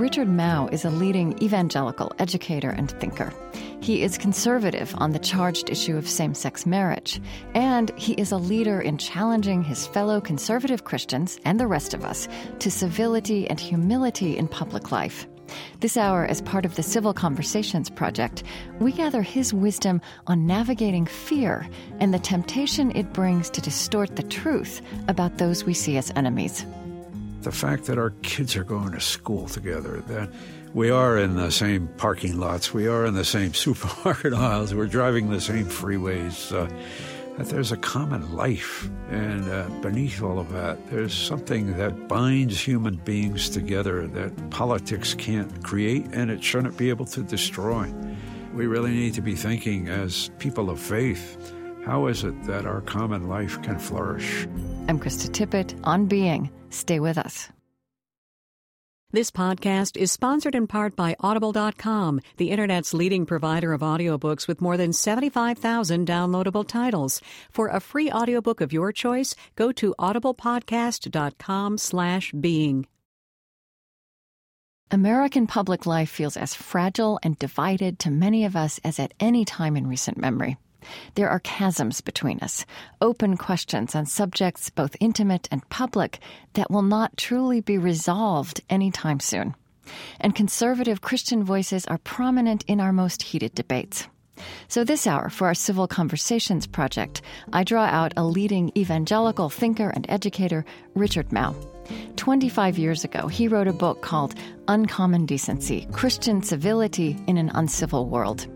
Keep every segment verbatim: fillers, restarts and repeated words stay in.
Richard Mouw is a leading evangelical educator and thinker. He is conservative on the charged issue of same-sex marriage, and he is a leader in challenging his fellow conservative Christians and the rest of us to civility and humility in public life. This hour, as part of the Civil Conversations Project, we gather his wisdom on navigating fear and the temptation it brings to distort the truth about those we see as enemies. The fact that our kids are going to school together, that we are in the same parking lots, we are in the same supermarket aisles, we're driving the same freeways, uh, that there's a common life. And uh, beneath all of that, there's something that binds human beings together that politics can't create, and it shouldn't be able to destroy. We really need to be thinking as people of faith, how is it that our common life can flourish? I'm Krista Tippett on Being. Stay with us. This podcast is sponsored in part by Audible dot com, the Internet's leading provider of audiobooks with more than seventy-five thousand downloadable titles. For a free audiobook of your choice, go to audiblepodcast.com slash being. American public life feels as fragile and divided to many of us as at any time in recent memory. There are chasms between us, open questions on subjects both intimate and public that will not truly be resolved anytime soon. And conservative Christian voices are prominent in our most heated debates. So this hour, for our Civil Conversations Project, I draw out a leading evangelical thinker and educator, Richard Mouw. twenty-five years ago, he wrote a book called Uncommon Decency: Christian Civility in an Uncivil World.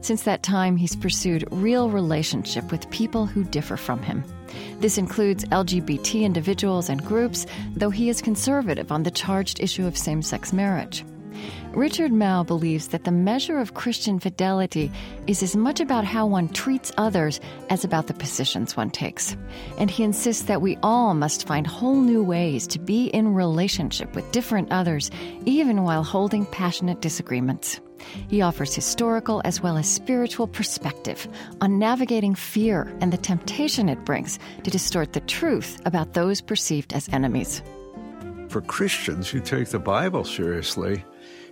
Since that time, he's pursued real relationship with people who differ from him. This includes L G B T individuals and groups, though he is conservative on the charged issue of same-sex marriage. Richard Mouw believes that the measure of Christian fidelity is as much about how one treats others as about the positions one takes. And he insists that we all must find whole new ways to be in relationship with different others, even while holding passionate disagreements. He offers historical as well as spiritual perspective on navigating fear and the temptation it brings to distort the truth about those perceived as enemies. For Christians who take the Bible seriously,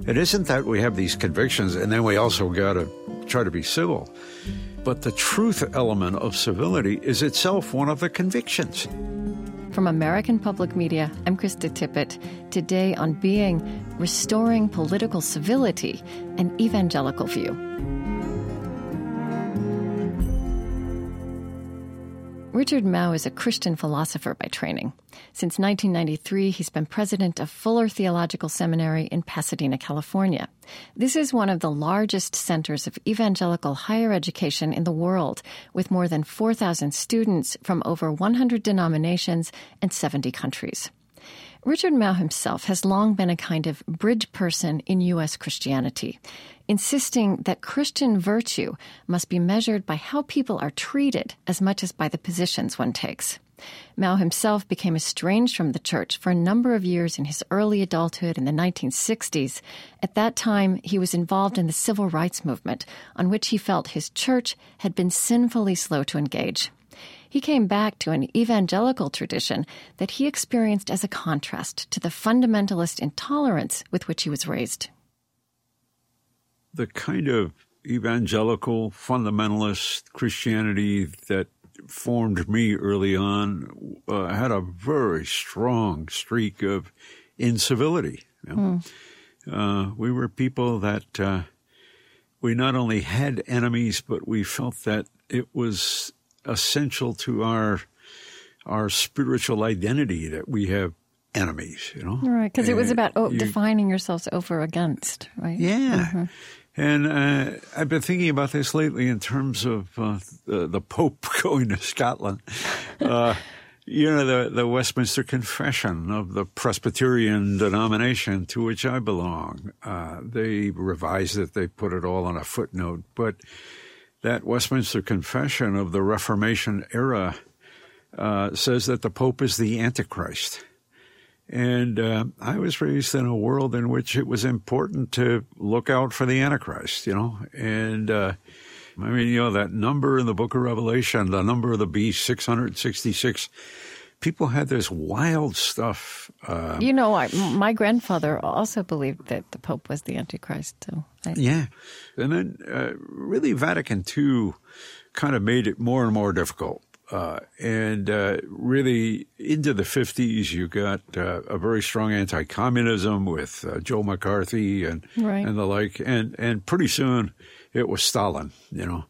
it isn't that we have these convictions and then we also got to try to be civil. But the truth element of civility is itself one of the convictions. From American Public Media, I'm Krista Tippett. Today on Being, Restoring Political Civility, an Evangelical View. Richard Mouw is a Christian philosopher by training. Since nineteen ninety-three, he's been president of Fuller Theological Seminary in Pasadena, California. This is one of the largest centers of evangelical higher education in the world, with more than four thousand students from over one hundred denominations and seventy countries. Richard Mouw himself has long been a kind of bridge person in U S Christianity, insisting that Christian virtue must be measured by how people are treated as much as by the positions one takes. Mouw himself became estranged from the church for a number of years in his early adulthood in the nineteen sixties. At that time, he was involved in the civil rights movement, on which he felt his church had been sinfully slow to engage. He came back to an evangelical tradition that he experienced as a contrast to the fundamentalist intolerance with which he was raised. The kind of evangelical, fundamentalist Christianity that formed me early on uh, had a very strong streak of incivility. You know? mm. uh, we were people that uh, we not only had enemies, but we felt that it was essential to our our spiritual identity that we have enemies, you know? Right, because it was about oh, you, defining yourselves over against, right? Yeah. Mm-hmm. And uh, I've been thinking about this lately in terms of uh, the, the Pope going to Scotland. Uh, you know, the, the Westminster Confession of the Presbyterian denomination to which I belong. Uh, they revised it. They put it all on a footnote. But that Westminster Confession of the Reformation era uh, says that the Pope is the Antichrist. And uh, I was raised in a world in which it was important to look out for the Antichrist, you know. And, uh, I mean, you know, that number in the book of Revelation, the number of the beast, six hundred sixty-six, people had this wild stuff. Um, you know, I, my grandfather also believed that the Pope was the Antichrist, too. So yeah. And then uh, really Vatican Two kind of made it more and more difficult. Uh, and uh, really into the fifties, you got uh, a very strong anti-communism with uh, Joe McCarthy and right. and the like. And, and pretty soon it was Stalin, you know.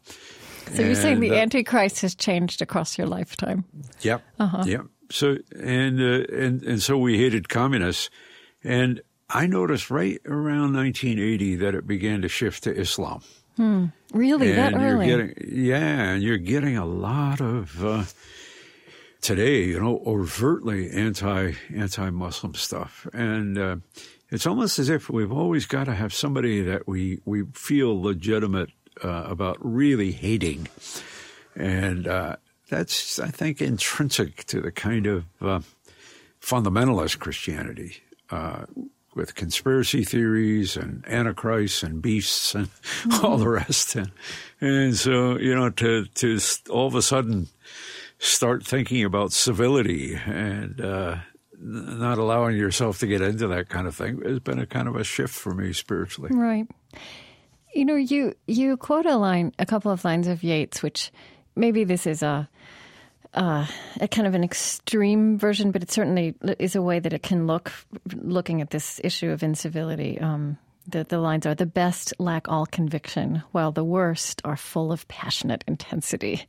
So you're and, saying the uh, Antichrist has changed across your lifetime? Yep. Uh-huh. Yep. So and uh, and and so we hated communists, and I noticed right around nineteen eighty that it began to shift to Islam. Hmm. Really, and that early? You're getting, yeah, and you're getting a lot of uh, today, you know, overtly anti anti Muslim stuff, and uh, it's almost as if we've always got to have somebody that we we feel legitimate Uh, about really hating, and uh, that's, I think, intrinsic to the kind of uh, fundamentalist Christianity uh, with conspiracy theories and antichrists and beasts and mm-hmm. all the rest. And, and so, you know, to to all of a sudden start thinking about civility and uh, not allowing yourself to get into that kind of thing has been a kind of a shift for me spiritually. Right. You know, you, you quote a line, a couple of lines of Yeats, which maybe this is a, a, a kind of an extreme version, but it certainly is a way that it can look, looking at this issue of incivility. Um, the, the lines are, the best lack all conviction, while the worst are full of passionate intensity.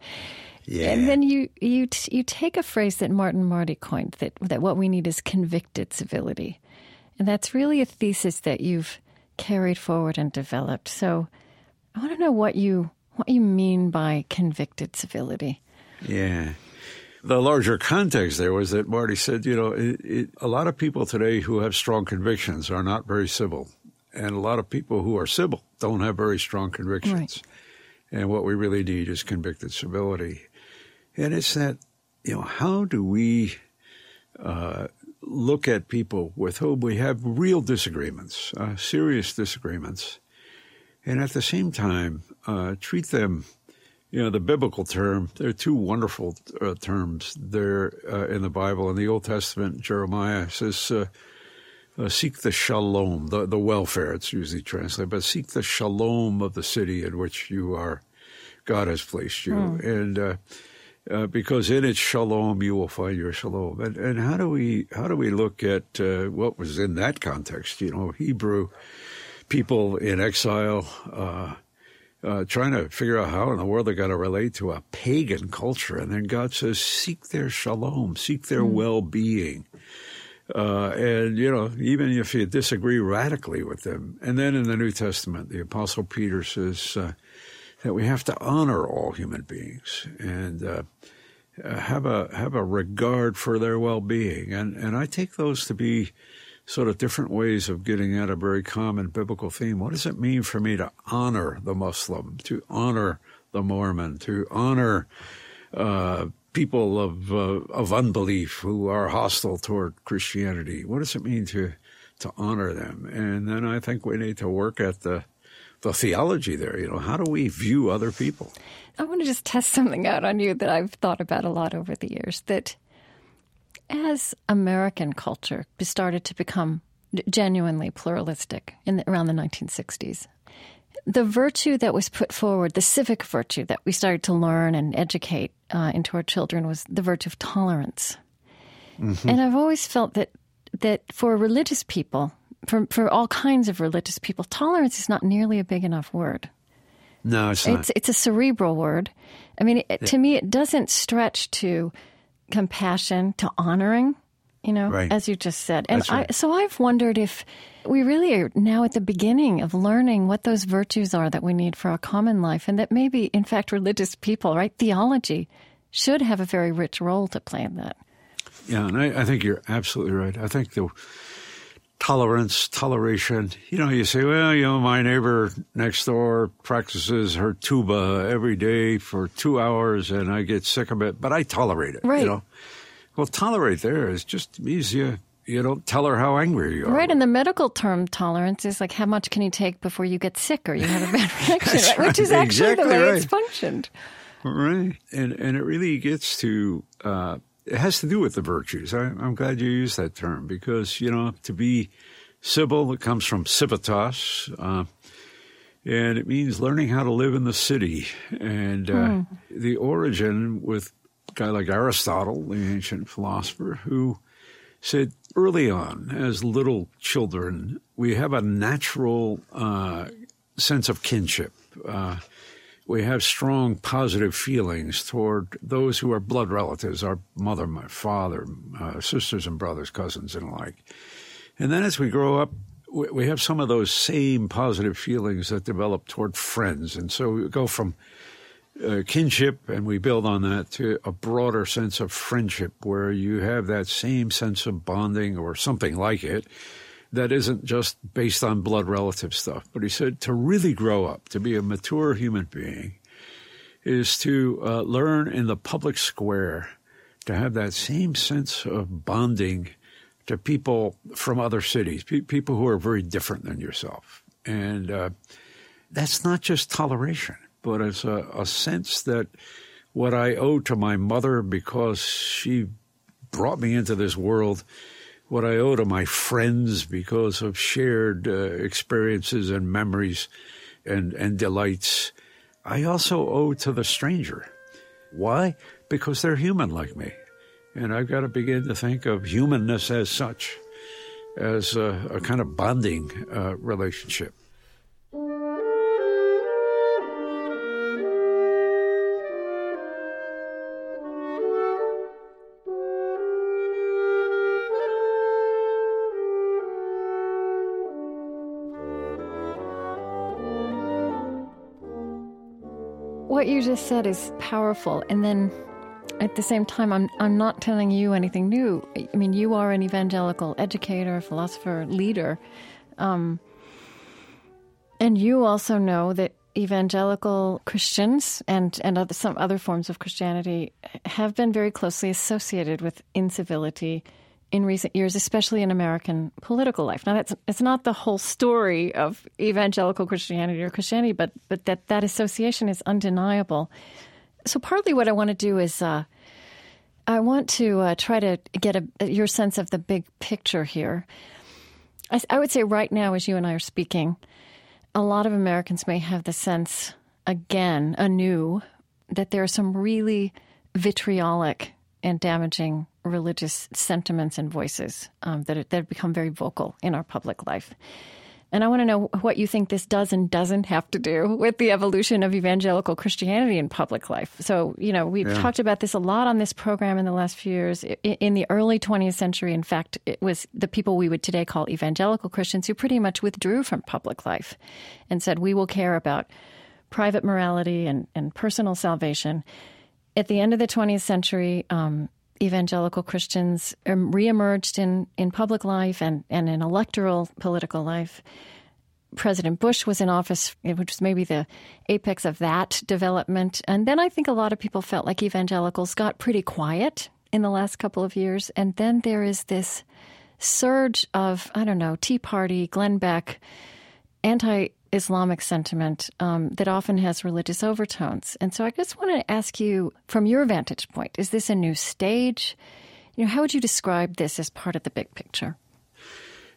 Yeah. And then you you you take a phrase that Martin Marty coined, that, that what we need is convicted civility. And that's really a thesis that you've carried forward and developed. So I want to know what you what you mean by convicted civility. Yeah. The larger context there was that Marty said, you know, it, it, a lot of people today who have strong convictions are not very civil. And a lot of people who are civil don't have very strong convictions. Right. And what we really need is convicted civility. And it's that, you know, how do we uh look at people with whom we have real disagreements, uh, serious disagreements, and at the same time uh, treat them, you know, the biblical term, there are two wonderful uh, terms there uh, in the Bible. In the Old Testament, Jeremiah says, uh, uh, seek the shalom, the, the welfare, it's usually translated, but seek the shalom of the city in which you are, God has placed you. Mm. And uh Uh, because in its shalom you will find your shalom. And, and how do we how do we look at uh, what was in that context? You know, Hebrew people in exile, uh, uh, trying to figure out how in the world they're going to relate to a pagan culture. And then God says, seek their shalom, seek their mm. well-being. Uh, and, you know, even if you disagree radically with them. And then in the New Testament, the Apostle Peter says Uh, that we have to honor all human beings and uh, have a have a regard for their well-being. And and I take those to be sort of different ways of getting at a very common biblical theme. What does it mean for me to honor the Muslim, to honor the Mormon, to honor uh, people of uh, of unbelief who are hostile toward Christianity? What does it mean to to honor them? And then I think we need to work at the The theology there, you know, how do we view other people? I want to just test something out on you that I've thought about a lot over the years, that as American culture started to become genuinely pluralistic in the, around the nineteen sixties, the virtue that was put forward, the civic virtue that we started to learn and educate uh, into our children was the virtue of tolerance. Mm-hmm. And I've always felt that that for religious people, For for all kinds of religious people, tolerance is not nearly a big enough word. No, it's not. It's, it's a cerebral word. I mean, it, to me, it doesn't stretch to compassion, to honoring, you know, right. as you just said. And right. I, so I've wondered if we really are now at the beginning of learning what those virtues are that we need for our common life, and that maybe, in fact, religious people, right, theology should have a very rich role to play in that. Yeah, and I, I think you're absolutely right. I think the tolerance, toleration. You know, you say, well, you know, my neighbor next door practices her tuba every day for two hours and I get sick of it, but I tolerate it. Right. You know? Well, tolerate there is just means you, you don't tell her how angry you are. Right. And the medical term tolerance is like how much can you take before you get sick or you have a bad reaction, right? Right. Which is actually exactly the way right. it's functioned. Right. And, and it really gets to uh, it has to do with the virtues. I, I'm glad you used that term because, you know, to be civil, it comes from civitas, uh, and it means learning how to live in the city. And uh, mm. the origin with a guy like Aristotle, the ancient philosopher, who said early on, as little children, we have a natural uh, sense of kinship. Uh, we have strong positive feelings toward those who are blood relatives, our mother, my father, uh, sisters and brothers, cousins and the like. And then as we grow up, we have some of those same positive feelings that develop toward friends. And so we go from uh, kinship, and we build on that, to a broader sense of friendship where you have that same sense of bonding or something like it that isn't just based on blood relative stuff. But he said to really grow up, to be a mature human being, is to uh, learn in the public square to have that same sense of bonding to people from other cities, pe- people who are very different than yourself. And uh, that's not just toleration, but it's a, a sense that what I owe to my mother because she brought me into this world, what I owe to my friends because of shared uh, experiences and memories and, and delights, I also owe to the stranger. Why? Because they're human like me. And I've got to begin to think of humanness as such, as a, a kind of bonding uh, relationship. What you just said is powerful. And then at the same time, I'm I'm not telling you anything new. I mean, you are an evangelical educator, philosopher, leader. Um, and you also know that evangelical Christians and, and other, some other forms of Christianity have been very closely associated with incivility in recent years, especially in American political life. Now, that's it's not the whole story of evangelical Christianity or Christianity, but, but that, that association is undeniable. So partly what I want to do is uh, I want to uh, try to get a, your sense of the big picture here. I, I would say right now, as you and I are speaking, a lot of Americans may have the sense, again, anew, that there are some really vitriolic and damaging religious sentiments and voices um, that, are, that have become very vocal in our public life. And I want to know what you think this does and doesn't have to do with the evolution of evangelical Christianity in public life. So, you know, we've yeah. talked about this a lot on this program in the last few years. In the early twentieth century, in fact, it was the people we would today call evangelical Christians who pretty much withdrew from public life and said, we will care about private morality and, and personal salvation. At the end of the twentieth century, um, evangelical Christians reemerged in, in public life and, and in electoral political life. President Bush was in office, which was maybe the apex of that development. And then I think a lot of people felt like evangelicals got pretty quiet in the last couple of years. And then there is this surge of, I don't know, Tea Party, Glenn Beck, anti-Islamic sentiment um, that often has religious overtones. And so I just want to ask you, from your vantage point, is this a new stage? You know, how would you describe this as part of the big picture?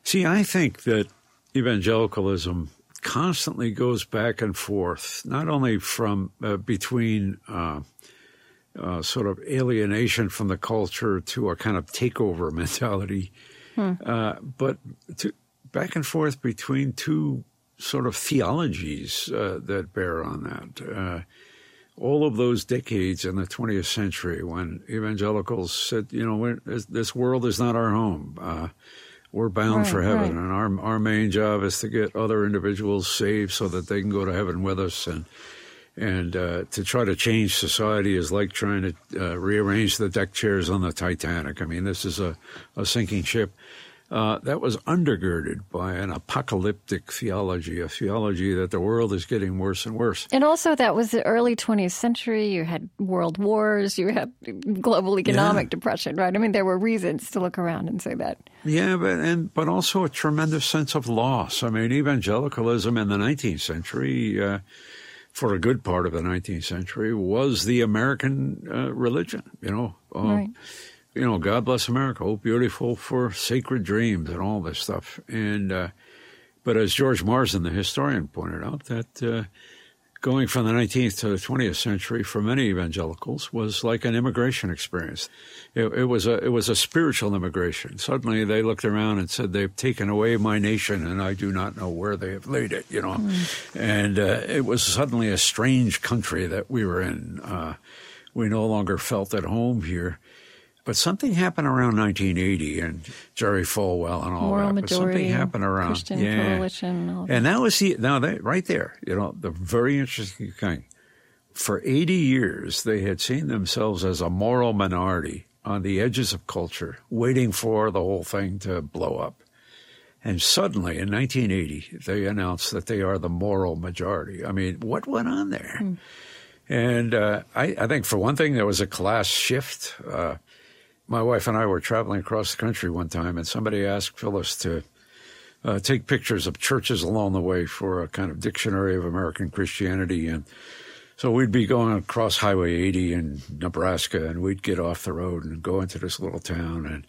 See, I think that evangelicalism constantly goes back and forth, not only from uh, between uh, uh, sort of alienation from the culture to a kind of takeover mentality, hmm. uh, but to, back and forth between two sort of theologies uh, that bear on that. Uh, all of those decades in the twentieth century when evangelicals said, you know, we're, this world is not our home. Uh, we're bound right, for heaven. Right. And our our main job is to get other individuals saved so that they can go to heaven with us. And and uh, to try to change society is like trying to uh, rearrange the deck chairs on the Titanic. I mean, this is a, a sinking ship. Uh, that was undergirded by an apocalyptic theology, a theology that the world is getting worse and worse. And also that was the early twentieth century. You had world wars. You had global economic yeah. depression, right? I mean, there were reasons to look around and say that. Yeah, but and but also a tremendous sense of loss. I mean, evangelicalism in the nineteenth century, uh, for a good part of the nineteenth century, was the American uh, religion, you know. Um, right. you know, God Bless America, Oh, Beautiful for Sacred Dreams and all this stuff. And uh, but as George Marsden, the historian, pointed out, that uh, going from the nineteenth to the twentieth century for many evangelicals was like an immigration experience. It, it was a it was a spiritual immigration. Suddenly they looked around and said, they've taken away my nation and I do not know where they have laid it, you know. Mm. And uh, it was suddenly a strange country that we were in. Uh, we no longer felt at home here. But something happened around nineteen eighty, and Jerry Falwell and all Moral that. But Majority, something happened around Christian yeah. Coalition, all that. And that was the now they, right there, you know, the very interesting thing. For eighty years, they had seen themselves as a moral minority on the edges of culture, waiting for the whole thing to blow up. And suddenly, in nineteen eighty, they announced that they are the moral majority. I mean, what went on there? Hmm. And uh, I, I think, for one thing, there was a class shift. Uh, My wife and I were traveling across the country one time, and somebody asked Phyllis to uh, take pictures of churches along the way for a kind of dictionary of American Christianity. And so we'd be going across Highway eighty in Nebraska, and we'd get off the road and go into this little town. And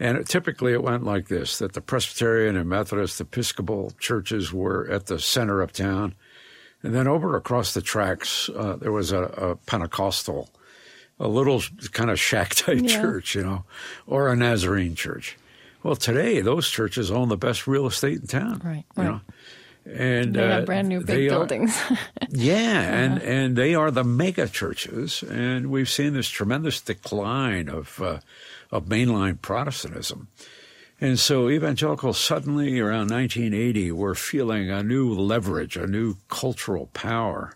and it, typically it went like this, that the Presbyterian and Methodist Episcopal churches were at the center of town. And then over across the tracks, uh, there was a, a Pentecostal a little kind of shack-type yeah. church, you know, or a Nazarene church. Well, today, those churches own the best real estate in town. Right, right. You know? And they uh, have brand new big buildings. Are, yeah, yeah, and and they are the mega churches, and we've seen this tremendous decline of uh, of mainline Protestantism. And so evangelicals suddenly, around nineteen eighty, were feeling a new leverage, a new cultural power.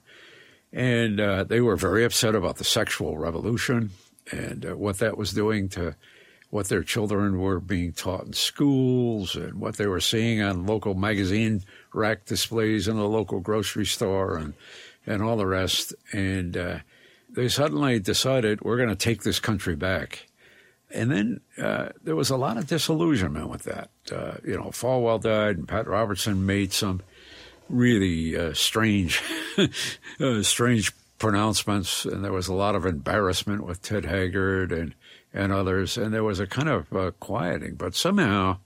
And uh, they were very upset about the sexual revolution and uh, what that was doing to what their children were being taught in schools and what they were seeing on local magazine rack displays in the local grocery store and, and all the rest. And uh, they suddenly decided, we're going to take this country back. And then uh, there was a lot of disillusionment with that. Uh, you know, Falwell died and Pat Robertson made some really uh, strange, uh, strange pronouncements, and there was a lot of embarrassment with Ted Haggard and, and others, and there was a kind of uh, quieting. But somehow,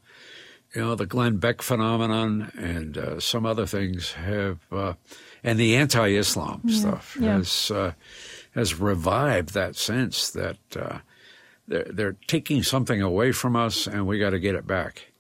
you know, the Glenn Beck phenomenon and uh, some other things have, uh, and the anti-Islam yeah. stuff yeah. has uh, has revived that sense that uh, they're, they're taking something away from us, and we got to get it back.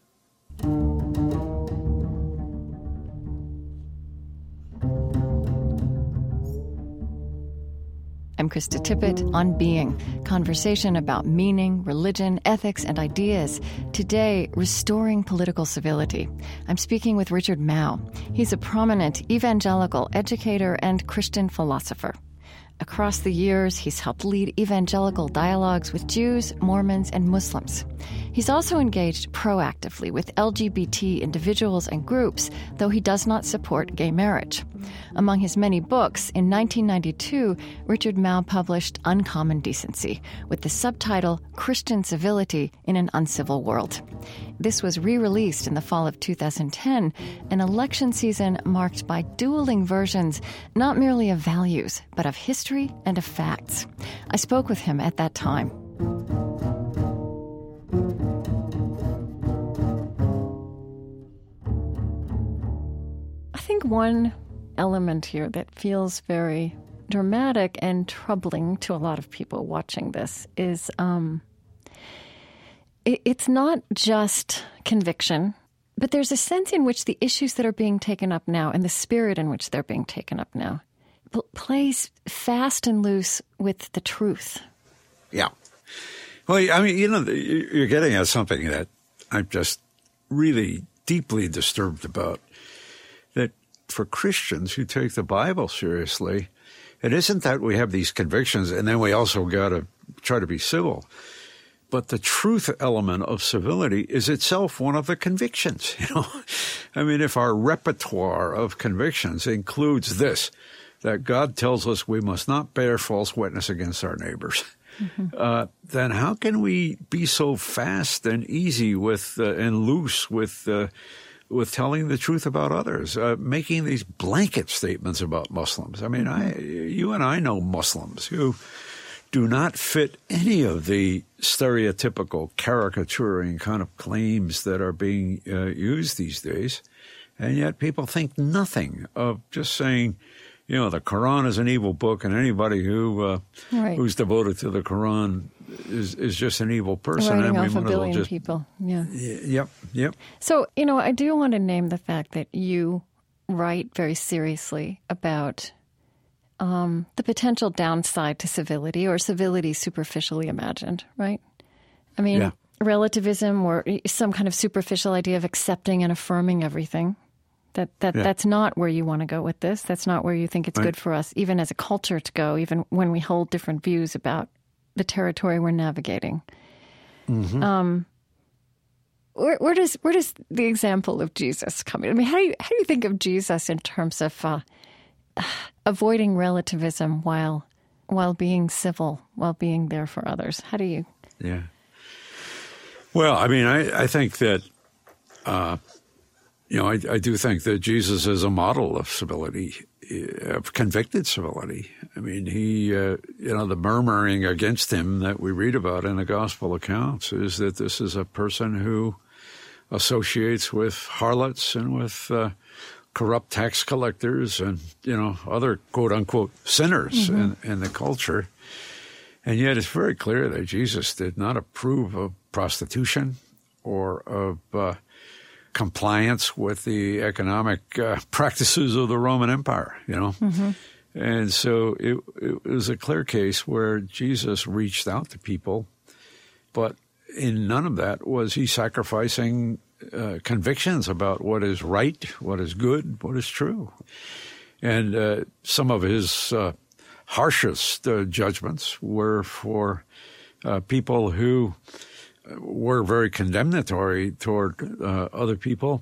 I'm Krista Tippett on Being, conversation about meaning, religion, ethics, and ideas. Today, restoring political civility. I'm speaking with Richard Mouw. He's a prominent evangelical educator and Christian philosopher. Across the years, he's helped lead evangelical dialogues with Jews, Mormons, and Muslims. He's also engaged proactively with L G B T individuals and groups, though he does not support gay marriage. Among his many books, in nineteen ninety-two, Richard Mouw published Uncommon Decency, with the subtitle Christian Civility in an Uncivil World. This was re-released in the fall of two thousand ten, an election season marked by dueling versions, not merely of values, but of history and of facts. I spoke with him at that time. I think one element here that feels very dramatic and troubling to a lot of people watching this is um, it, it's not just conviction, but there's a sense in which the issues that are being taken up now and the spirit in which they're being taken up now pl- plays fast and loose with the truth. Yeah. Well, I mean, you know, you're getting at something that I'm just really deeply disturbed about. For Christians who take the Bible seriously, it isn't that we have these convictions and then we also got to try to be civil. But the truth element of civility is itself one of the convictions, you know. I mean, if our repertoire of convictions includes this, that God tells us we must not bear false witness against our neighbors, mm-hmm. uh, then how can we be so fast and easy with uh, and loose with uh, with telling the truth about others, uh, making these blanket statements about Muslims? I mean, I, you and I know Muslims who do not fit any of the stereotypical caricaturing kind of claims that are being uh, used these days. And yet people think nothing of just saying, you know, the Quran is an evil book and anybody who uh, right. who's devoted to the Quran is is just an evil person. Writing and off we a billion just, people. Yeah. Y- yep, yep. So, you know, I do want to name the fact that you write very seriously about um, the potential downside to civility or civility superficially imagined, right? I mean, yeah. relativism or some kind of superficial idea of accepting and affirming everything. That that yeah. That's not where you want to go with this. That's not where you think it's right. good for us, even as a culture, to go, even when we hold different views about the territory we're navigating. Mm-hmm. Um, where, where does where does the example of Jesus come in? I mean, how do you how do you think of Jesus in terms of uh, avoiding relativism while while being civil, while being there for others? How do you? Yeah. Well, I mean, I I think that. Uh, You know, I, I do think that Jesus is a model of civility, of convicted civility. I mean, he, uh, you know, the murmuring against him that we read about in the gospel accounts is that this is a person who associates with harlots and with uh, corrupt tax collectors and, you know, other quote-unquote sinners mm-hmm. in, in the culture. And yet it's very clear that Jesus did not approve of prostitution or of uh, compliance with the economic uh, practices of the Roman Empire, you know. Mm-hmm. And so it, it was a clear case where Jesus reached out to people, but in none of that was he sacrificing uh, convictions about what is right, what is good, what is true. And uh, some of his uh, harshest uh, judgments were for uh, people who were very condemnatory toward uh, other people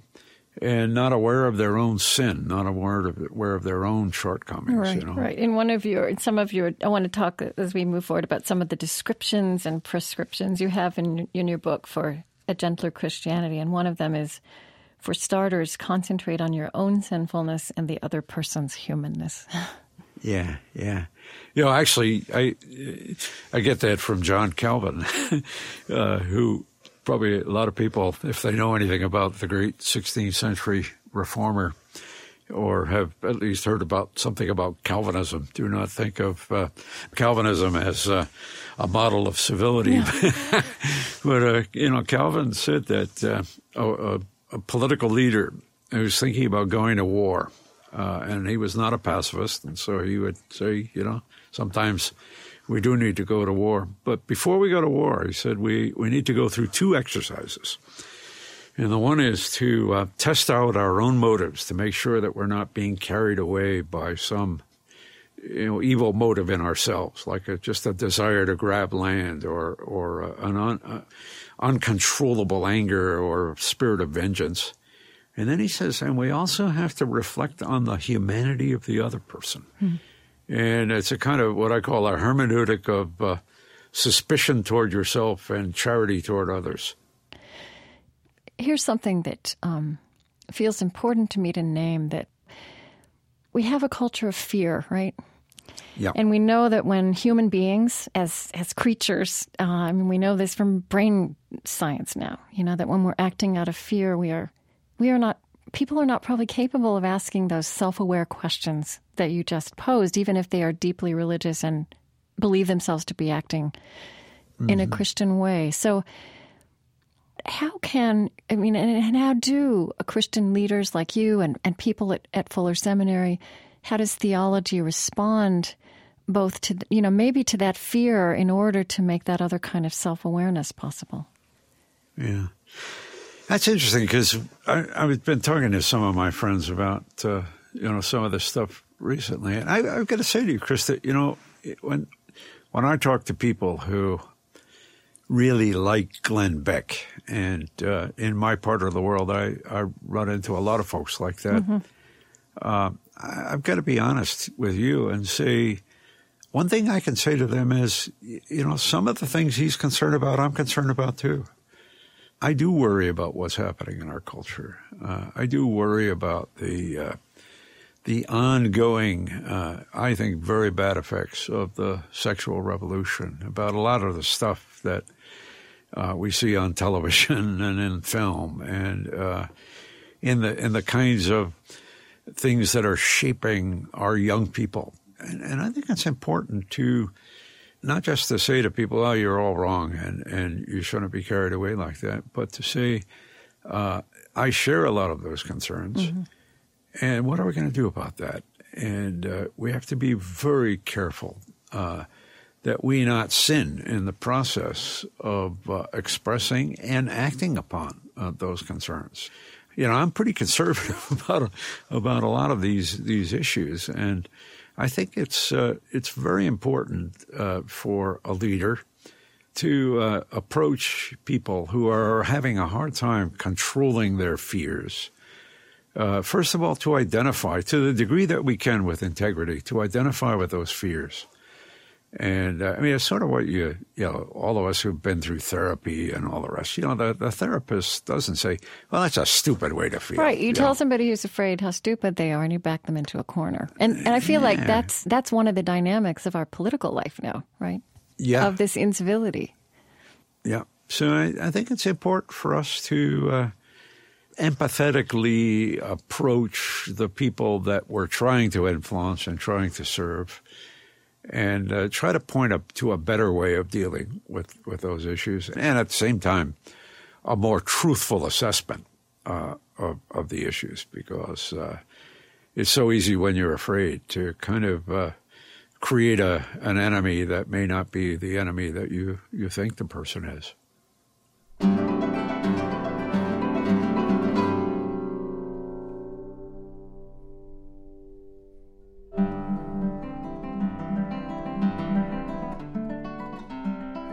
and not aware of their own sin, not aware of, aware of their own shortcomings. Right, you know? right. In one of your, in some of your, I want to talk as we move forward about some of the descriptions and prescriptions you have in, in your book for a gentler Christianity. And one of them is, for starters, concentrate on your own sinfulness and the other person's humanness. Yeah, yeah. You know, actually, I I get that from John Calvin, uh, who probably a lot of people, if they know anything about the great sixteenth century reformer or have at least heard about something about Calvinism, do not think of uh, Calvinism as uh, a model of civility. Yeah. But, uh, you know, Calvin said that uh, a, a political leader who's thinking about going to war, Uh, and he was not a pacifist, and so he would say, you know, sometimes we do need to go to war. But before we go to war, he said, we, we need to go through two exercises. And the one is to uh, test out our own motives to make sure that we're not being carried away by some, you know, evil motive in ourselves, like a, just a desire to grab land or, or an un, uh, uncontrollable anger or spirit of vengeance. And then he says, and we also have to reflect on the humanity of the other person. Mm-hmm. And it's a kind of what I call a hermeneutic of uh, suspicion toward yourself and charity toward others. Here's something that um, feels important to me to name, that we have a culture of fear, right? Yeah. And we know that when human beings, as as creatures, uh, I mean, we know this from brain science now, you know, that when we're acting out of fear, we are... We are not, people are not probably capable of asking those self-aware questions that you just posed, even if they are deeply religious and believe themselves to be acting mm-hmm. in a Christian way. So how can, I mean, and how do Christian leaders like you and, and people at, at Fuller Seminary, how does theology respond both to, you know, maybe to that fear in order to make that other kind of self-awareness possible? Yeah. That's interesting because I've been talking to some of my friends about, uh, you know, some of this stuff recently. And I, I've got to say to you, Krista, you know, when when I talk to people who really like Glenn Beck, and uh, in my part of the world, I, I run into a lot of folks like that. Mm-hmm. Uh, I, I've got to be honest with you and say, one thing I can say to them is, you know, some of the things he's concerned about, I'm concerned about too. I do worry about what's happening in our culture. Uh, I do worry about the uh, the ongoing, uh, I think, very bad effects of the sexual revolution, about a lot of the stuff that uh, we see on television and in film and uh, in the in the kinds of things that are shaping our young people. And, and I think it's important to not just to say to people, oh, you're all wrong and, and you shouldn't be carried away like that, but to say, uh, I share a lot of those concerns. Mm-hmm. And what are we going to do about that? And uh, we have to be very careful uh, that we not sin in the process of uh, expressing and acting upon uh, those concerns. You know, I'm pretty conservative about about a lot of these these issues, and I think it's uh, it's very important uh, for a leader to uh, approach people who are having a hard time controlling their fears. Uh, first of all, to identify, to the degree that we can with integrity, to identify with those fears. And, uh, I mean, it's sort of what you, you know, all of us who've been through therapy and all the rest, you know, the, the therapist doesn't say, well, that's a stupid way to feel. Right. You, you tell know? somebody who's afraid how stupid they are and you back them into a corner. And and I feel yeah. like that's that's one of the dynamics of our political life now, right? Yeah. Of this incivility. Yeah. So I, I think it's important for us to uh, empathetically approach the people that we're trying to influence and trying to serve, and uh, try to point up to a better way of dealing with, with those issues, and at the same time, a more truthful assessment uh, of, of the issues, because uh, it's so easy when you're afraid to kind of uh, create a, an enemy that may not be the enemy that you, you think the person is.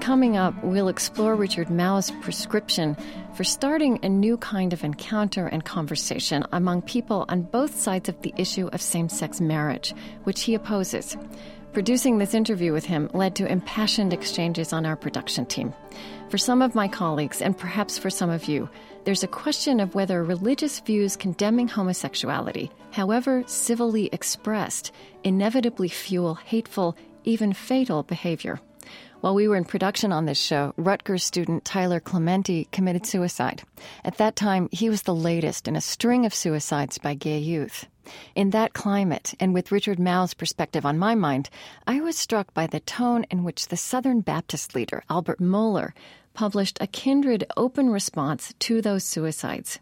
Coming up, we'll explore Richard Mouw's prescription for starting a new kind of encounter and conversation among people on both sides of the issue of same-sex marriage, which he opposes. Producing this interview with him led to impassioned exchanges on our production team. For some of my colleagues, and perhaps for some of you, there's a question of whether religious views condemning homosexuality, however civilly expressed, inevitably fuel hateful, even fatal behavior. While we were in production on this show, Rutgers student Tyler Clementi committed suicide. At that time, he was the latest in a string of suicides by gay youth. In that climate, and with Richard Mouw's perspective on my mind, I was struck by the tone in which the Southern Baptist leader, Albert Mohler, published a kindred open response to those suicides.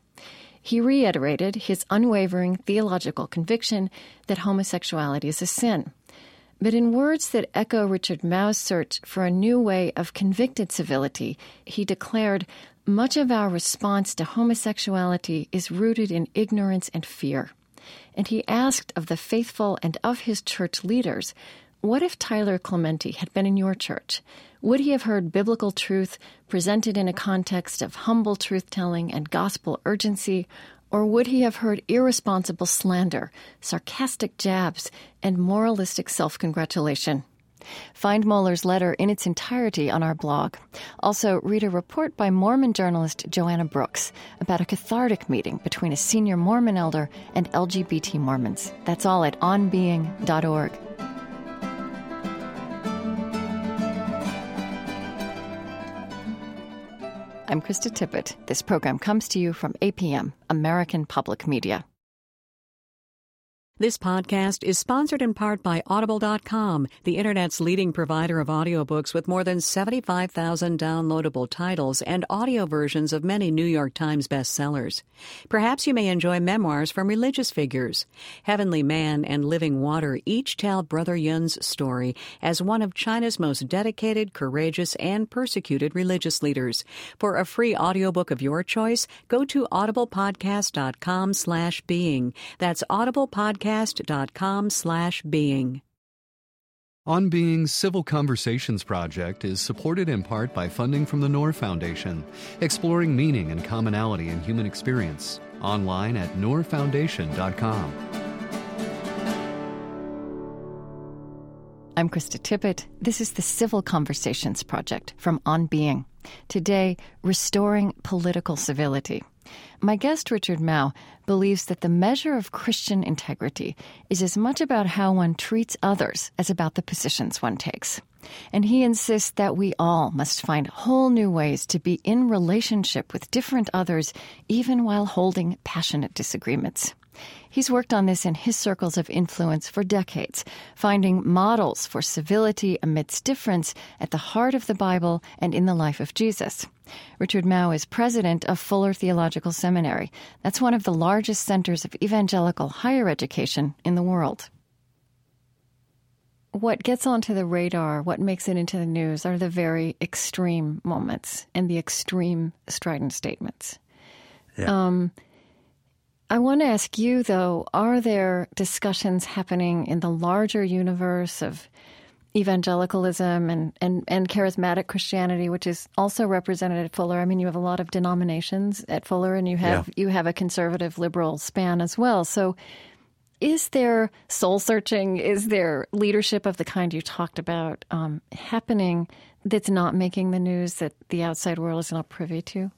He reiterated his unwavering theological conviction that homosexuality is a sin. But in words that echo Richard Mouw's search for a new way of convicted civility, he declared, "Much of our response to homosexuality is rooted in ignorance and fear." And he asked of the faithful and of his church leaders, what if Tyler Clementi had been in your church? Would he have heard biblical truth presented in a context of humble truth-telling and gospel urgency? Or would he have heard irresponsible slander, sarcastic jabs, and moralistic self-congratulation? Find Mohler's letter in its entirety on our blog. Also, read a report by Mormon journalist Joanna Brooks about a cathartic meeting between a senior Mormon elder and L G B T Mormons. That's all at on being dot org. I'm Krista Tippett. This program comes to you from A P M, American Public Media. This podcast is sponsored in part by Audible dot com, the Internet's leading provider of audiobooks with more than seventy-five thousand downloadable titles and audio versions of many New York Times bestsellers. Perhaps you may enjoy memoirs from religious figures. Heavenly Man and Living Water each tell Brother Yun's story as one of China's most dedicated, courageous, and persecuted religious leaders. For a free audiobook of your choice, go to audible podcast dot com slash being. That's audible podcast dot com. Podcast.com slash being. On Being's Civil Conversations Project is supported in part by funding from the Noor Foundation, exploring meaning and commonality in human experience. Online at noor foundation dot com. I'm Krista Tippett. This is the Civil Conversations Project from On Being. Today, restoring political civility. My guest, Richard Mouw, believes that the measure of Christian integrity is as much about how one treats others as about the positions one takes. And he insists that we all must find whole new ways to be in relationship with different others, even while holding passionate disagreements. He's worked on this in his circles of influence for decades, finding models for civility amidst difference at the heart of the Bible and in the life of Jesus. Richard Mouw is president of Fuller Theological Seminary. That's one of the largest centers of evangelical higher education in the world. What gets onto the radar, what makes it into the news, are the very extreme moments and the extreme strident statements. Yeah. Um, I want to ask you, though, are there discussions happening in the larger universe of evangelicalism and, and, and charismatic Christianity, which is also represented at Fuller? I mean, you have a lot of denominations at Fuller, and you have yeah. you have a conservative liberal span as well. So is there soul-searching, is there leadership of the kind you talked about um, happening that's not making the news, that the outside world is not privy to?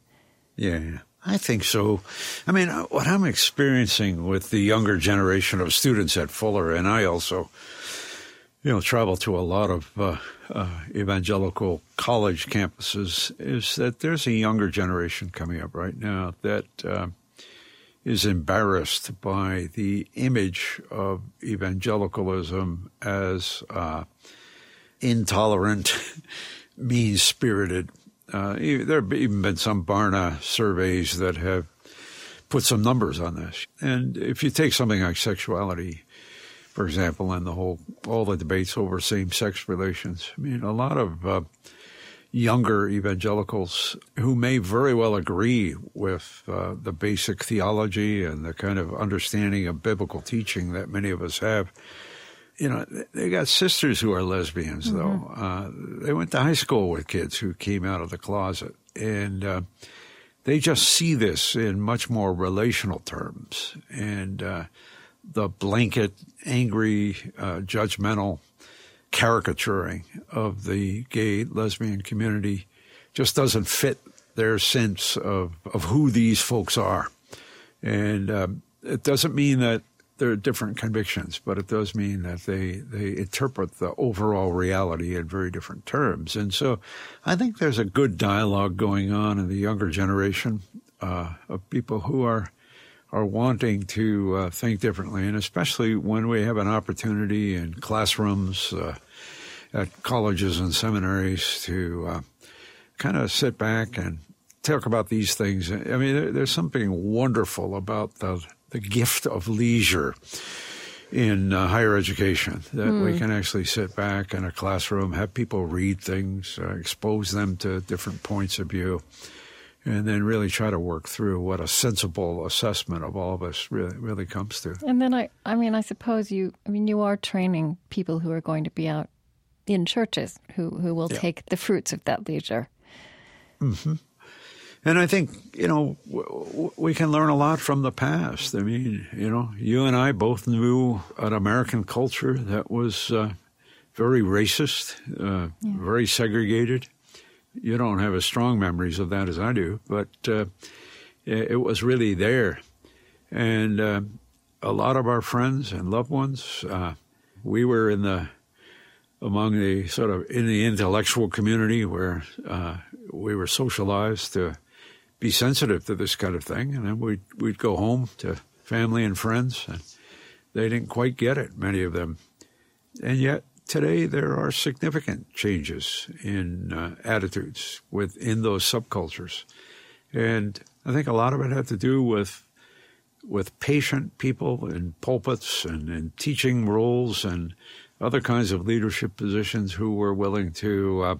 Yeah, yeah. I think so. I mean, what I'm experiencing with the younger generation of students at Fuller, and I also, you know, travel to a lot of uh, uh, evangelical college campuses, is that there's a younger generation coming up right now that uh, is embarrassed by the image of evangelicalism as uh, intolerant, mean-spirited. Uh, there have even been some Barna surveys that have put some numbers on this. And if you take something like sexuality, for example, and the whole all the debates over same-sex relations, I mean, a lot of uh, younger evangelicals who may very well agree with uh, the basic theology and the kind of understanding of biblical teaching that many of us have. You know, they got sisters who are lesbians, though. Mm-hmm. Uh, they went to high school with kids who came out of the closet. And uh, they just see this in much more relational terms. And uh, the blanket, angry, uh, judgmental caricaturing of the gay, lesbian community just doesn't fit their sense of, of who these folks are. And uh, it doesn't mean that there are different convictions, but it does mean that they, they interpret the overall reality in very different terms. And so I think there's a good dialogue going on in the younger generation uh, of people who are are wanting to uh, think differently, and especially when we have an opportunity in classrooms, uh, at colleges and seminaries to uh, kind of sit back and talk about these things. I mean, there, there's something wonderful about the the gift of leisure in uh, higher education, that mm. we can actually sit back in a classroom, have people read things, uh, expose them to different points of view, and then really try to work through what a sensible assessment of all of us really, really comes to. And then I, I mean, I suppose you, I mean, you are training people who are going to be out in churches who, who will yeah. take the fruits of that leisure. Mm-hmm. And I think, you know, we can learn a lot from the past. I mean, you know, you and I both knew an American culture that was uh, very racist, uh, yeah. very segregated. You don't have as strong memories of that as I do, but uh, it was really there. And uh, a lot of our friends and loved ones, uh, we were in the among the sort of in the intellectual community where uh, we were socialized to be sensitive to this kind of thing. And then we'd, we'd go home to family and friends, and they didn't quite get it, many of them. And yet today there are significant changes in uh, attitudes within those subcultures. And I think a lot of it had to do with with patient people in pulpits and in teaching roles and other kinds of leadership positions who were willing to uh,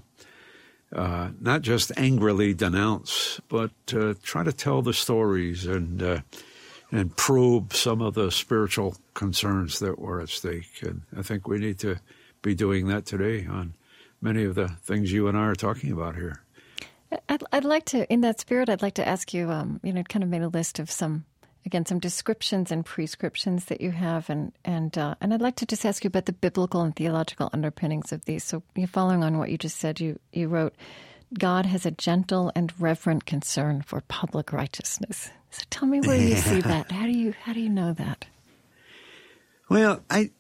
Uh, not just angrily denounce, but uh, try to tell the stories and uh, and probe some of the spiritual concerns that were at stake. And I think we need to be doing that today on many of the things you and I are talking about here. I'd, I'd like to, in that spirit, I'd like to ask you, um, you know, kind of made a list of some, again, some descriptions and prescriptions that you have. And and, uh, and I'd like to just ask you about the biblical and theological underpinnings of these. So following on what you just said, you, you wrote, God has a gentle and reverent concern for public righteousness. So tell me where you see that. How do you how do you know that? Well, I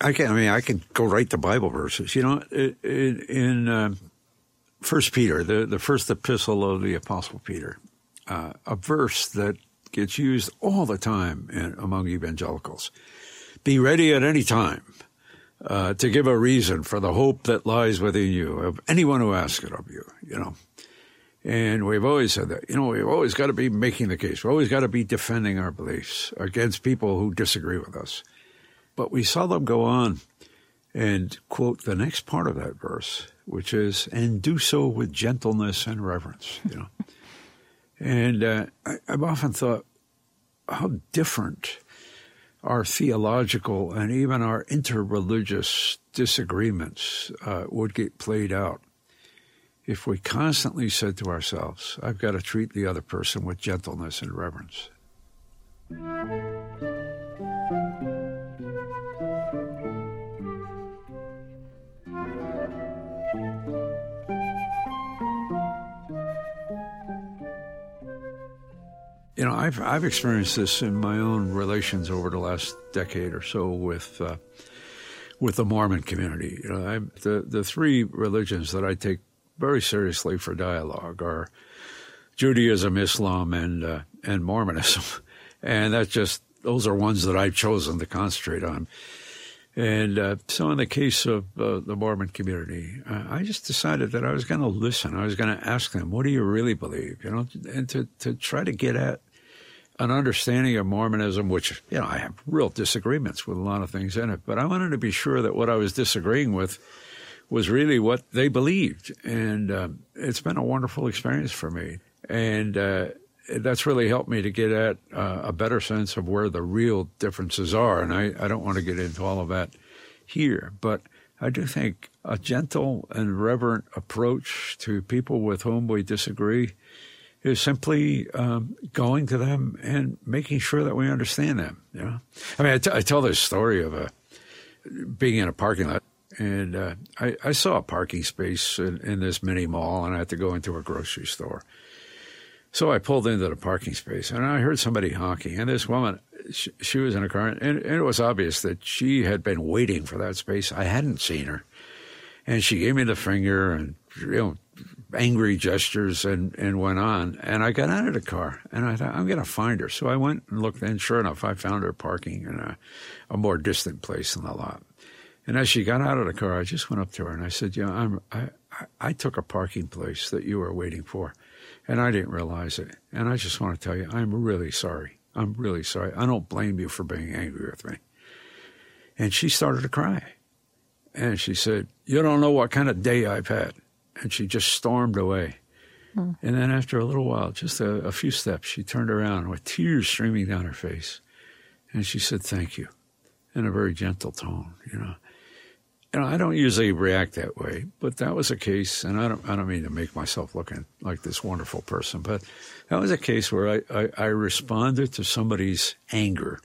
I can I mean I can go right to Bible verses. You know, in, in uh, First Peter, the the first epistle of the Apostle Peter, uh, a verse that gets used all the time in, among evangelicals. Be ready at any time uh, to give a reason for the hope that lies within you of anyone who asks it of you, you know. And we've always said that, you know, we've always got to be making the case. We've always got to be defending our beliefs against people who disagree with us. But we seldom go on and quote the next part of that verse, which is, and do so with gentleness and reverence, you know. And uh, I, I've often thought how different our theological and even our interreligious disagreements uh, would get played out if we constantly said to ourselves, I've got to treat the other person with gentleness and reverence. You know, I've I've experienced this in my own relations over the last decade or so with uh, with the Mormon community. You know, I'm, the the three religions that I take very seriously for dialogue are Judaism, Islam, and uh, and Mormonism, and that's just those are ones that I've chosen to concentrate on. And uh, so, in the case of uh, the Mormon community, uh, I just decided that I was going to listen. I was going to ask them, "What do you really believe?" You know, and to to try to get at an understanding of Mormonism, which, you know, I have real disagreements with a lot of things in it, but I wanted to be sure that what I was disagreeing with was really what they believed. And um, it's been a wonderful experience for me. And uh, that's really helped me to get at uh, a better sense of where the real differences are. And I, I don't want to get into all of that here, but I do think a gentle and reverent approach to people with whom we disagree is simply um, going to them and making sure that we understand them. You know, I mean, I, t- I tell this story of a, being in a parking lot, and uh, I, I saw a parking space in, in this mini mall, and I had to go into a grocery store. So I pulled into the parking space, and I heard somebody honking, and this woman, she, she was in a car, and, and it was obvious that she had been waiting for that space. I hadn't seen her, and she gave me the finger, and, you know, angry gestures and, and went on. And I got out of the car, and I thought, I'm going to find her. So I went and looked, and sure enough, I found her parking in a, a more distant place in the lot. And as she got out of the car, I just went up to her, and I said, you know, I'm, I, I, I took a parking place that you were waiting for, and I didn't realize it. And I just want to tell you, I'm really sorry. I'm really sorry. I don't blame you for being angry with me. And she started to cry. And she said, you don't know what kind of day I've had. And she just stormed away. Mm. And then after a little while, just a, a few steps, she turned around with tears streaming down her face. And she said, thank you, in a very gentle tone, you know. And I don't usually react that way, but that was a case, and I don't I don't mean to make myself look like this wonderful person, but that was a case where I, I, I responded to somebody's anger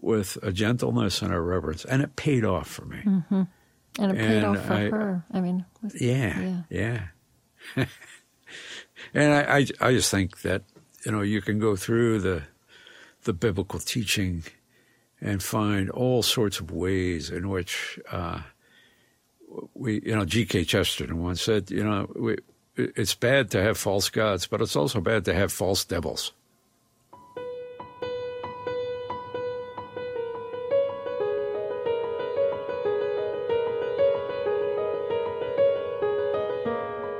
with a gentleness and a reverence, and it paid off for me. Mm-hmm. And it paid and off for I, her. I mean, was, yeah, yeah. yeah. And I, I, I just think that, you know, you can go through the the biblical teaching and find all sorts of ways in which uh, we, you know, G K. Chesterton once said, you know, we, it's bad to have false gods, but it's also bad to have false devils.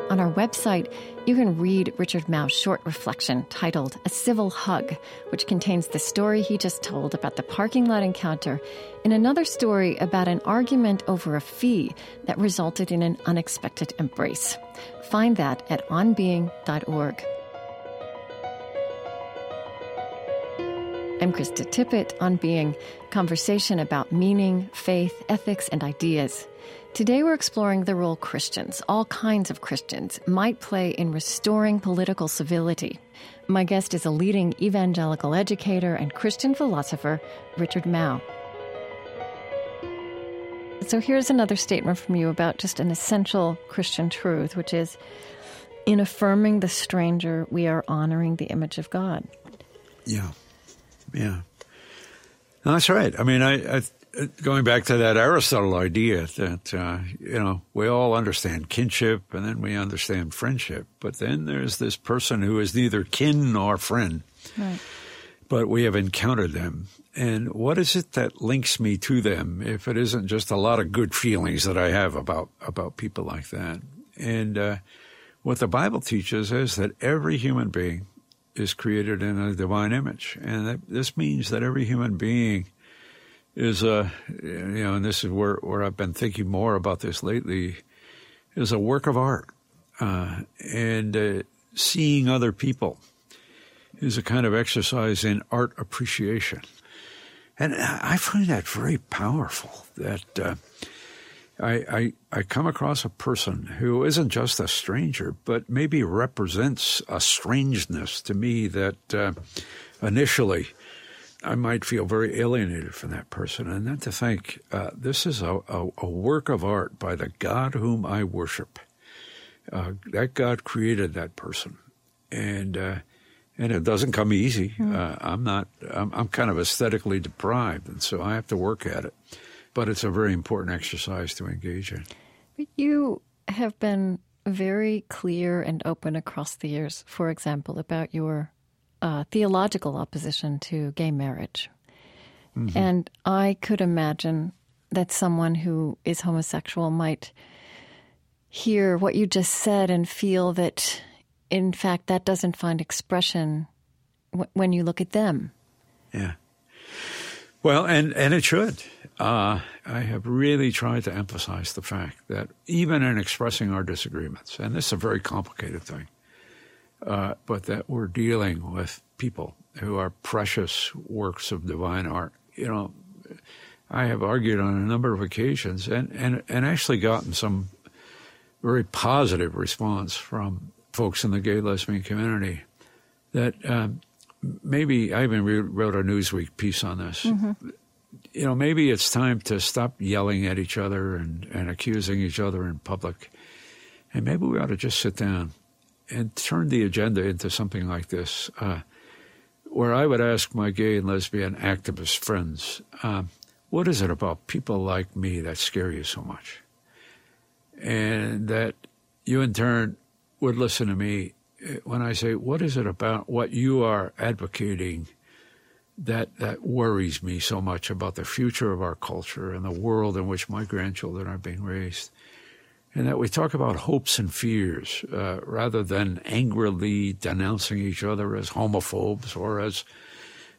On our website, you can read Richard Mouw's short reflection titled A Civil Hug, which contains the story he just told about the parking lot encounter and another story about an argument over a fee that resulted in an unexpected embrace. Find that at on being dot org. I'm Krista Tippett on Being, conversation about meaning, faith, ethics, and ideas. Today we're exploring the role Christians, all kinds of Christians, might play in restoring political civility. My guest is a leading evangelical educator and Christian philosopher, Richard Mouw. So here's another statement from you about just an essential Christian truth, which is, in affirming the stranger, we are honoring the image of God. Yeah, yeah. No, that's right. I mean, I, I going back to that Aristotle idea that, uh, you know, we all understand kinship and then we understand friendship. But then there's this person who is neither kin nor friend, right, but we have encountered them. And what is it that links me to them if it isn't just a lot of good feelings that I have about, about people like that? And uh, what the Bible teaches is that every human being is created in a divine image. And that, this means that every human being is a, you know, and this is where, where I've been thinking more about this lately, is a work of art. Uh, and uh, seeing other people is a kind of exercise in art appreciation. And I find that very powerful, that uh, I, I I come across a person who isn't just a stranger, but maybe represents a strangeness to me that uh, initially I might feel very alienated from that person. And then to think, uh, this is a, a, a work of art by the God whom I worship. Uh, that God created that person. And uh, and it doesn't come easy. Mm. Uh, I'm not, I'm, I'm kind of aesthetically deprived, and so I have to work at it. But it's a very important exercise to engage in. But you have been very clear and open across the years, for example, about your uh, theological opposition to gay marriage. Mm-hmm. And I could imagine that someone who is homosexual might hear what you just said and feel that, in fact, that doesn't find expression w- when you look at them. Yeah. Well, and, and it should. Uh, I have really tried to emphasize the fact that even in expressing our disagreements, and this is a very complicated thing, uh, but that we're dealing with people who are precious works of divine art. You know, I have argued on a number of occasions and, and, and actually gotten some very positive response from folks in the gay lesbian community that um, maybe, I even wrote a Newsweek piece on this. Mm-hmm. You know, maybe it's time to stop yelling at each other and, and accusing each other in public. And maybe we ought to just sit down and turn the agenda into something like this, uh, where I would ask my gay and lesbian activist friends, uh, what is it about people like me that scare you so much? And that you, in turn, would listen to me when I say, what is it about what you are advocating That that worries me so much about the future of our culture and the world in which my grandchildren are being raised? And that we talk about hopes and fears uh, rather than angrily denouncing each other as homophobes or as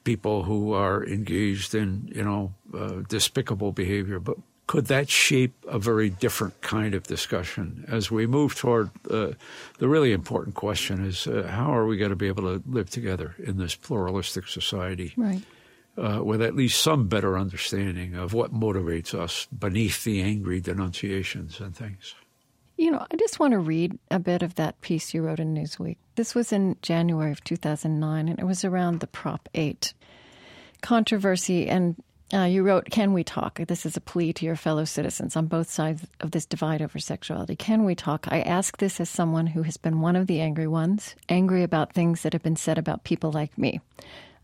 people who are engaged in, you know, uh, despicable behavior. But could that shape a very different kind of discussion as we move toward uh, the really important question is uh, how are we going to be able to live together in this pluralistic society, right, uh, with at least some better understanding of what motivates us beneath the angry denunciations and things? You know, I just want to read a bit of that piece you wrote in Newsweek. This was in January of two thousand nine, and it was around the Prop eight controversy. And Uh, you wrote, "Can we talk? This is a plea to your fellow citizens on both sides of this divide over sexuality. Can we talk? I ask this as someone who has been one of the angry ones, angry about things that have been said about people like me.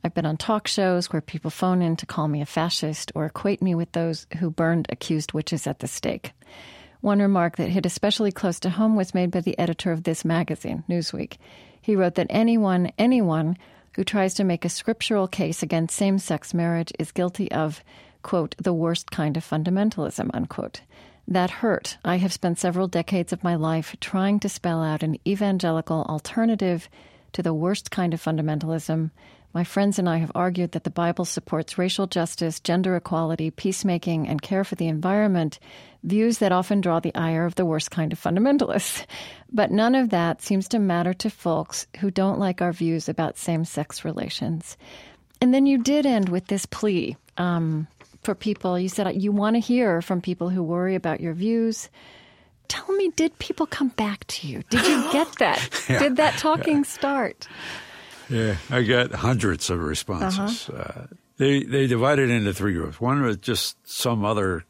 I've been on talk shows where people phone in to call me a fascist or equate me with those who burned accused witches at the stake." One remark that hit especially close to home was made by the editor of this magazine, Newsweek. He wrote that anyone, anyone... who tries to make a scriptural case against same-sex marriage is guilty of, quote, the worst kind of fundamentalism, unquote. That hurt. I have spent several decades of my life trying to spell out an evangelical alternative to the worst kind of fundamentalism. My friends and I have argued that the Bible supports racial justice, gender equality, peacemaking, and care for the environment, views that often draw the ire of the worst kind of fundamentalists. But none of that seems to matter to folks who don't like our views about same-sex relations. And then you did end with this plea um, for people. You said you want to hear from people who worry about your views. Tell me, did people come back to you? Did you get that? yeah. Did that talking yeah. start? Yeah, I got hundreds of responses. Uh-huh. Uh, they they divided into three groups. One was just some other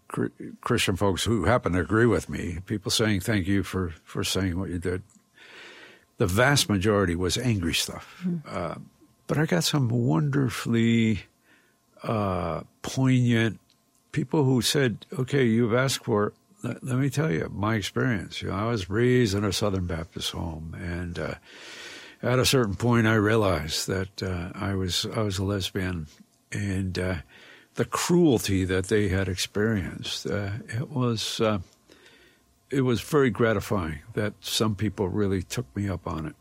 Christian folks who happen to agree with me, people saying thank you for, for saying what you did. The vast majority was angry stuff. Mm. Uh, but I got some wonderfully uh, poignant people who said, okay, you've asked for it. Let, let me tell you my experience. You know, I was raised in a Southern Baptist home, and uh, at a certain point I realized that uh, I was I was a lesbian, and uh, the cruelty that they had experienced, uh, it was uh, it was very gratifying that some people really took me up on it.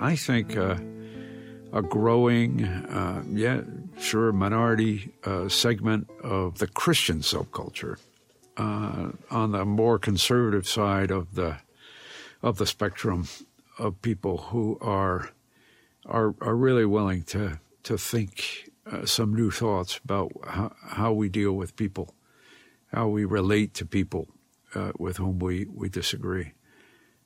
I think uh, a growing, uh, yeah, sure, minority uh, segment of the Christian subculture uh, on the more conservative side of the of the spectrum of people who are are, are really willing to to think uh, some new thoughts about how, how we deal with people, how we relate to people uh, with whom we, we disagree.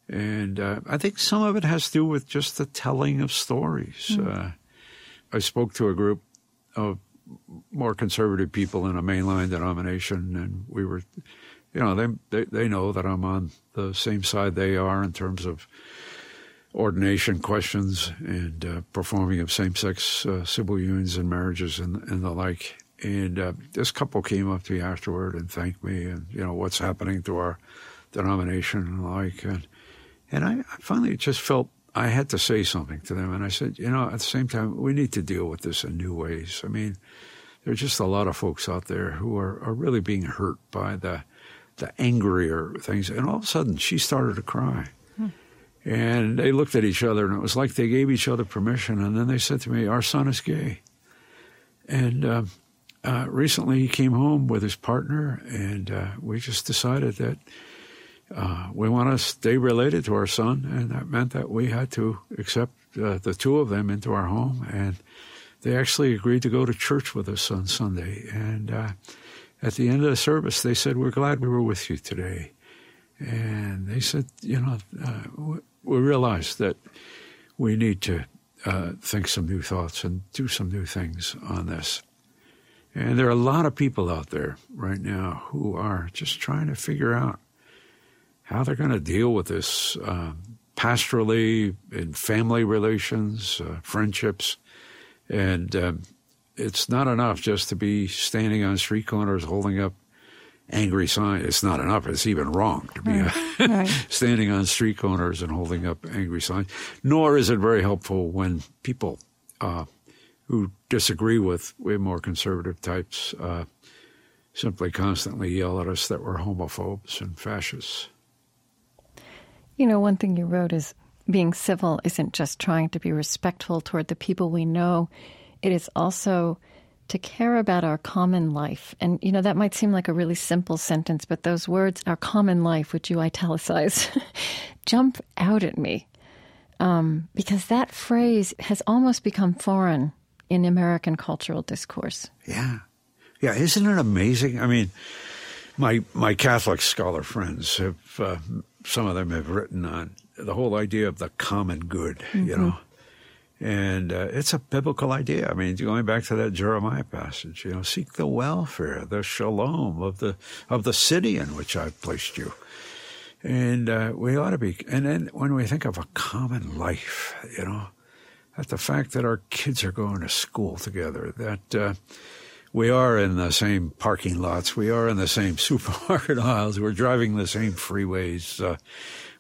And uh, I think some of it has to do with just the telling of stories. Mm. Uh, I spoke to a group of more conservative people in a mainline denomination, and we were, you know, they, they they know that I'm on the same side they are in terms of ordination questions and uh, performing of same-sex uh, civil unions and marriages and, and the like. And uh, this couple came up to me afterward and thanked me and, you know, what's happening to our denomination and the like. And, And I, I finally just felt I had to say something to them. And I said, you know, at the same time, we need to deal with this in new ways. I mean, there are just a lot of folks out there who are, are really being hurt by the the angrier things. And all of a sudden, she started to cry. Hmm. And they looked at each other, and it was like they gave each other permission. And then they said to me, our son is gay. And uh, uh, recently he came home with his partner, and uh, we just decided that Uh, we want to stay related to our son, and that meant that we had to accept uh, the two of them into our home. And they actually agreed to go to church with us on Sunday. And uh, at the end of the service, they said, we're glad we were with you today. And they said, you know, uh, we realized that we need to uh, think some new thoughts and do some new things on this. And there are a lot of people out there right now who are just trying to figure out how they're going to deal with this uh, pastorally, in family relations, uh, friendships. And uh, it's not enough just to be standing on street corners holding up angry signs. It's not enough. It's even wrong to be right. Uh, right. standing on street corners and holding up angry signs. Nor is it very helpful when people uh, who disagree with way more conservative types uh, simply constantly yell at us that we're homophobes and fascists. You know, one thing you wrote is being civil isn't just trying to be respectful toward the people we know. It is also to care about our common life. And, you know, that might seem like a really simple sentence, but those words, our common life, which you italicize, jump out at me. Um, because that phrase has almost become foreign in American cultural discourse. Yeah. Yeah. Isn't it amazing? I mean, my my Catholic scholar friends have... Uh, some of them have written on the whole idea of the common good, mm-hmm. you know. And uh, it's a biblical idea. I mean, going back to that Jeremiah passage, you know, seek the welfare, the shalom of the of the city in which I've placed you. And uh, we ought to be, and then when we think of a common life, you know, that the fact that our kids are going to school together, that uh, we are in the same parking lots. We are in the same supermarket aisles. We're driving the same freeways. Uh,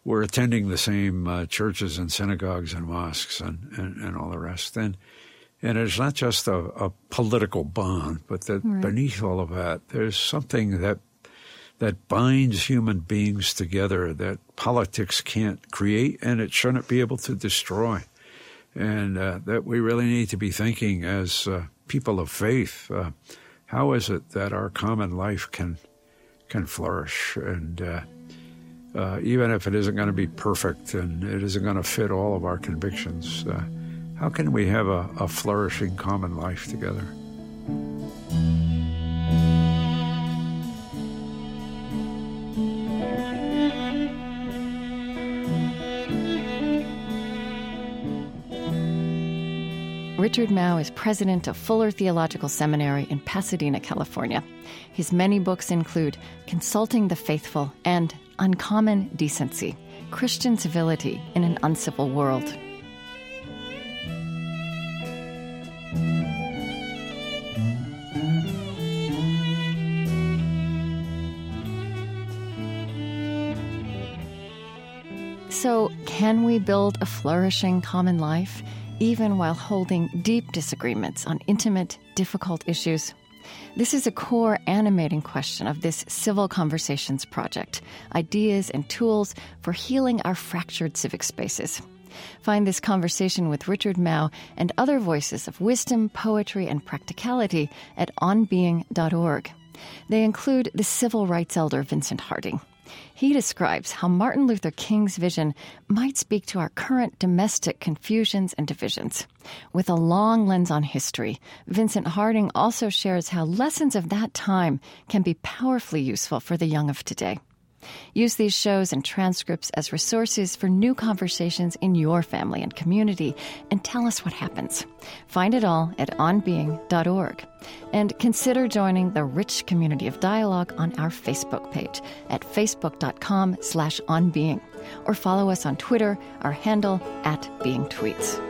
we're attending the same uh, churches and synagogues and mosques and, and, and all the rest. And and it's not just a, a political bond, but that right. beneath all of that, there's something that that binds human beings together that politics can't create and it shouldn't be able to destroy. And uh, that we really need to be thinking as uh, people of faith, uh, how is it that our common life can can flourish? And uh, uh, even if it isn't going to be perfect and it isn't going to fit all of our convictions, uh, how can we have a, a flourishing common life together? Richard Mouw is president of Fuller Theological Seminary in Pasadena, California. His many books include Consulting the Faithful and Uncommon Decency, Christian Civility in an Uncivil World. So, can we build a flourishing common life even while holding deep disagreements on intimate, difficult issues? This is a core animating question of this Civil Conversations Project, ideas and tools for healing our fractured civic spaces. Find this conversation with Richard Mouw and other voices of wisdom, poetry, and practicality at on being dot org. They include the civil rights elder Vincent Harding. He describes how Martin Luther King's vision might speak to our current domestic confusions and divisions. With a long lens on history, Vincent Harding also shares how lessons of that time can be powerfully useful for the young of today. Use these shows and transcripts as resources for new conversations in your family and community, and tell us what happens. Find it all at on being dot org. And consider joining the rich community of dialogue on our Facebook page at facebook dot com slash on being, or follow us on Twitter, our handle at beingtweets.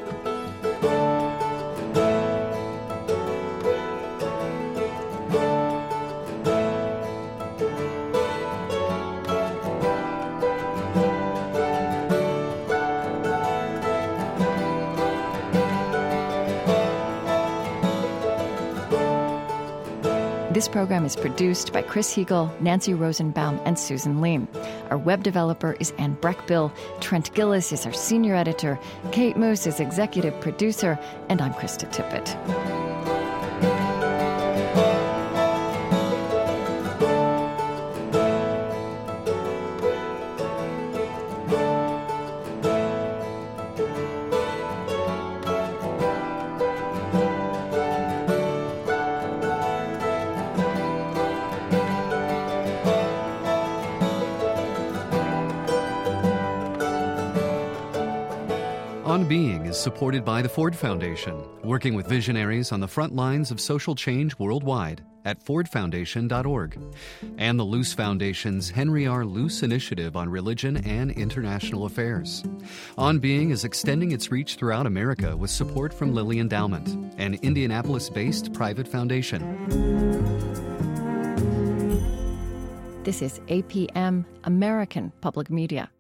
This program is produced by Chris Heagle, Nancy Rosenbaum, and Susan Leem. Our web developer is Ann Breckbill. Trent Gillis is our senior editor. Kate Moose is executive producer. And I'm Krista Tippett. Being is supported by the Ford Foundation, working with visionaries on the front lines of social change worldwide at ford foundation dot org, and the Luce Foundation's Henry R. Luce Initiative on Religion and International Affairs. On Being is extending its reach throughout America with support from Lilly Endowment, an Indianapolis-based private foundation. This is A P M, American Public Media.